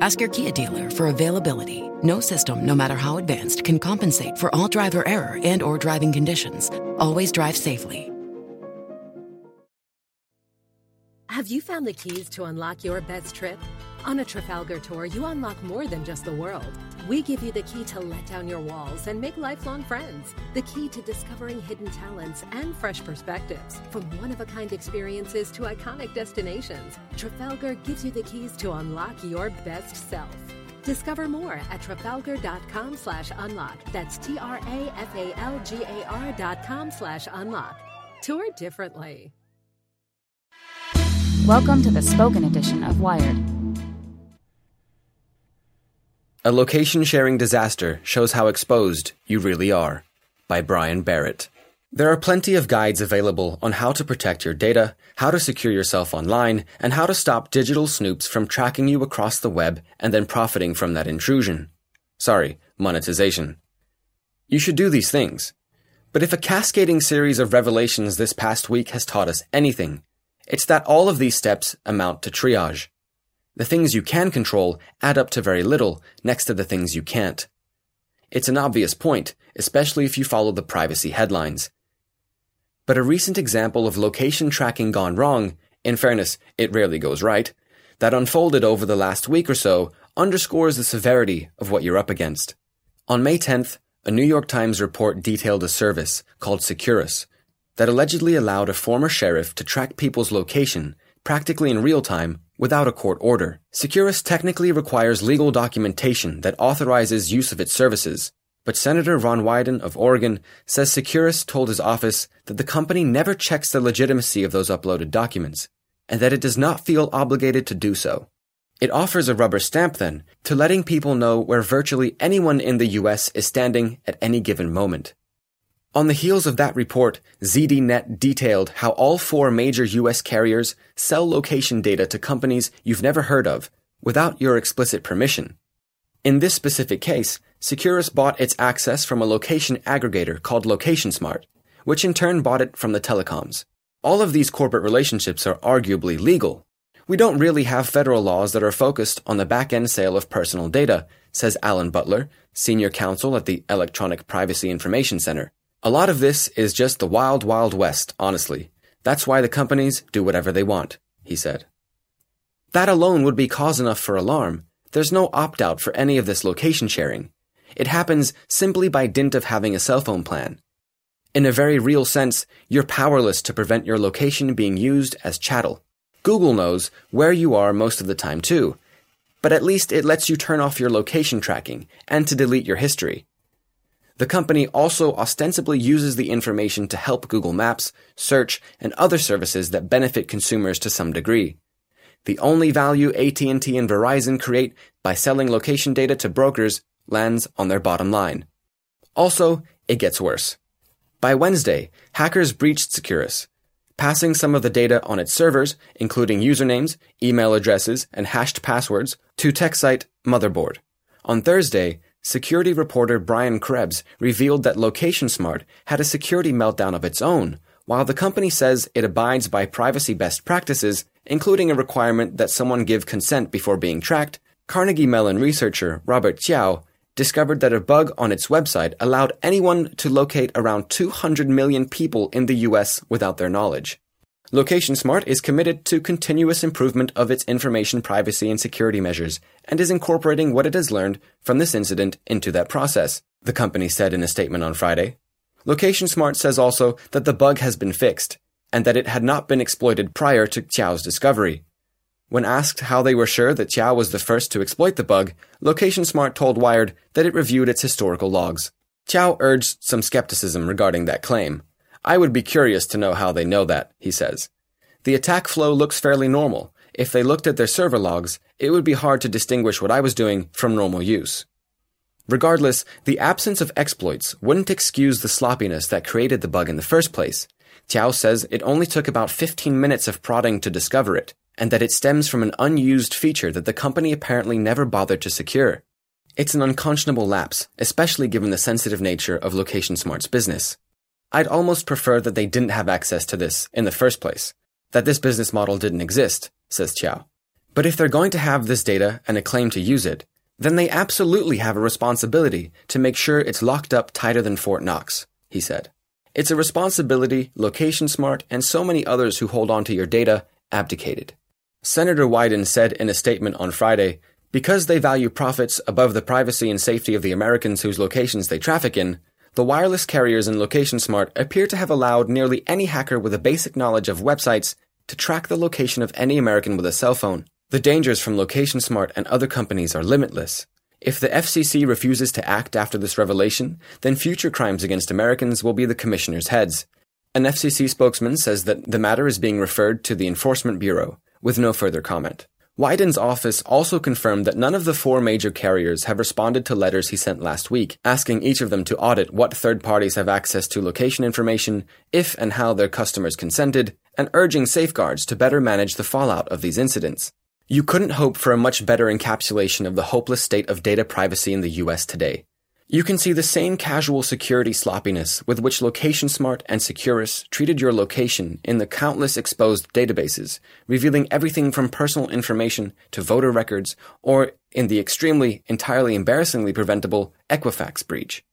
Ask your Kia dealer for availability. No system, no matter how advanced, can compensate for all driver error and or driving conditions. Always drive safely. Have you found the keys to unlock your best trip? On a Trafalgar tour, you unlock more than just the world. We give you the key to let down your walls and make lifelong friends. The key to discovering hidden talents and fresh perspectives. From one-of-a-kind experiences to iconic destinations, Trafalgar gives you the keys to unlock your best self. Discover more at trafalgar.com/unlock. That's trafalgar.com/unlock. Tour differently. Welcome to the spoken edition of Wired. A location-sharing disaster shows how exposed you really are, by Brian Barrett. There are plenty of guides available on how to protect your data, how to secure yourself online, and how to stop digital snoops from tracking you across the web and then profiting from that intrusion. Sorry, monetization. You should do these things. But if a cascading series of revelations this past week has taught us anything, it's that all of these steps amount to triage. The things you can control add up to very little next to the things you can't. It's an obvious point, especially if you follow the privacy headlines. But a recent example of location tracking gone wrong, in fairness, it rarely goes right, that unfolded over the last week or so underscores the severity of what you're up against. On May 10th, a New York Times report detailed a service called Securus that allegedly allowed a former sheriff to track people's location, practically in real time, without a court order. Securus technically requires legal documentation that authorizes use of its services, but Senator Ron Wyden of Oregon says Securus told his office that the company never checks the legitimacy of those uploaded documents, and that it does not feel obligated to do so. It offers a rubber stamp, then, to letting people know where virtually anyone in the U.S. is standing at any given moment. On the heels of that report, ZDNet detailed how all 4 major U.S. carriers sell location data to companies you've never heard of, without your explicit permission. In this specific case, Securus bought its access from a location aggregator called LocationSmart, which in turn bought it from the telecoms. All of these corporate relationships are arguably legal. We don't really have federal laws that are focused on the back-end sale of personal data, says Alan Butler, senior counsel at the Electronic Privacy Information Center. A lot of this is just the wild, wild west, honestly. That's why the companies do whatever they want, he said. That alone would be cause enough for alarm. There's no opt-out for any of this location sharing. It happens simply by dint of having a cell phone plan. In a very real sense, you're powerless to prevent your location being used as chattel. Google knows where you are most of the time too, but at least it lets you turn off your location tracking and to delete your history. The company also ostensibly uses the information to help Google Maps, search, and other services that benefit consumers to some degree. The only value AT&T and Verizon create by selling location data to brokers lands on their bottom line. Also, it gets worse. By Wednesday, hackers breached Securus, passing some of the data on its servers, including usernames, email addresses, and hashed passwords, to tech site Motherboard. On Thursday, security reporter Brian Krebs revealed that LocationSmart had a security meltdown of its own, while the company says it abides by privacy best practices, including a requirement that someone give consent before being tracked. Carnegie Mellon researcher Robert Xiao discovered that a bug on its website allowed anyone to locate around 200 million people in the U.S. without their knowledge. LocationSmart is committed to continuous improvement of its information privacy and security measures and is incorporating what it has learned from this incident into that process, the company said in a statement on Friday. LocationSmart says also that the bug has been fixed and that it had not been exploited prior to Xiao's discovery. When asked how they were sure that Xiao was the first to exploit the bug, LocationSmart told Wired that it reviewed its historical logs. Xiao urged some skepticism regarding that claim. I would be curious to know how they know that, he says. The attack flow looks fairly normal. If they looked at their server logs, it would be hard to distinguish what I was doing from normal use. Regardless, the absence of exploits wouldn't excuse the sloppiness that created the bug in the first place. Xiao says it only took about 15 minutes of prodding to discover it, and that it stems from an unused feature that the company apparently never bothered to secure. It's an unconscionable lapse, especially given the sensitive nature of LocationSmart's business. I'd almost prefer that they didn't have access to this in the first place, that this business model didn't exist, says Xiao. But if they're going to have this data and a claim to use it, then they absolutely have a responsibility to make sure it's locked up tighter than Fort Knox, he said. It's a responsibility LocationSmart and so many others who hold on to your data abdicated. Senator Wyden said in a statement on Friday, because they value profits above the privacy and safety of the Americans whose locations they traffic in, the wireless carriers in LocationSmart appear to have allowed nearly any hacker with a basic knowledge of websites to track the location of any American with a cell phone. The dangers from LocationSmart and other companies are limitless. If the FCC refuses to act after this revelation, then future crimes against Americans will be the commissioner's heads. An FCC spokesman says that the matter is being referred to the Enforcement Bureau, with no further comment. Wyden's office also confirmed that none of the four major carriers have responded to letters he sent last week, asking each of them to audit what third parties have access to location information, if and how their customers consented, and urging safeguards to better manage the fallout of these incidents. You couldn't hope for a much better encapsulation of the hopeless state of data privacy in the US today. You can see the same casual security sloppiness with which LocationSmart and Securus treated your location in the countless exposed databases, revealing everything from personal information to voter records, or in the entirely embarrassingly preventable Equifax breach.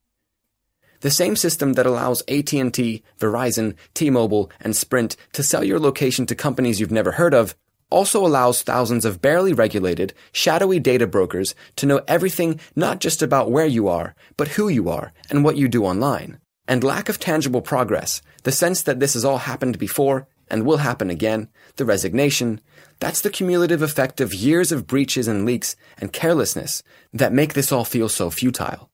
The same system that allows AT&T, Verizon, T-Mobile, and Sprint to sell your location to companies you've never heard of also allows thousands of barely regulated, shadowy data brokers to know everything not just about where you are, but who you are and what you do online. And lack of tangible progress, the sense that this has all happened before and will happen again, the resignation, that's the cumulative effect of years of breaches and leaks and carelessness that make this all feel so futile.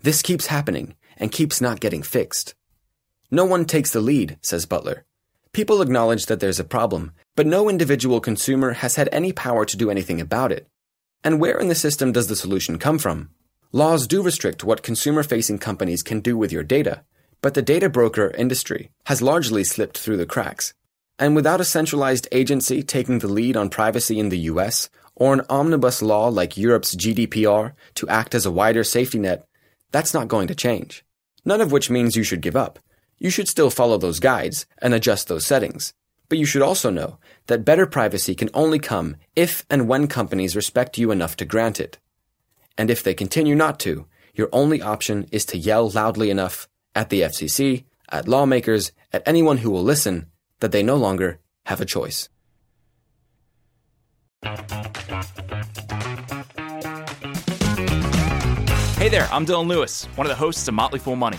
This keeps happening and keeps not getting fixed. No one takes the lead, says Butler. People acknowledge that there's a problem, but no individual consumer has had any power to do anything about it. And where in the system does the solution come from? Laws do restrict what consumer-facing companies can do with your data, but the data broker industry has largely slipped through the cracks. And without a centralized agency taking the lead on privacy in the US, or an omnibus law like Europe's GDPR to act as a wider safety net, that's not going to change. None of which means you should give up. You should still follow those guides and adjust those settings. But you should also know that better privacy can only come if and when companies respect you enough to grant it. And if they continue not to, your only option is to yell loudly enough at the FCC, at lawmakers, at anyone who will listen, that they no longer have a choice. Hey there, I'm Dylan Lewis, one of the hosts of Motley Fool Money.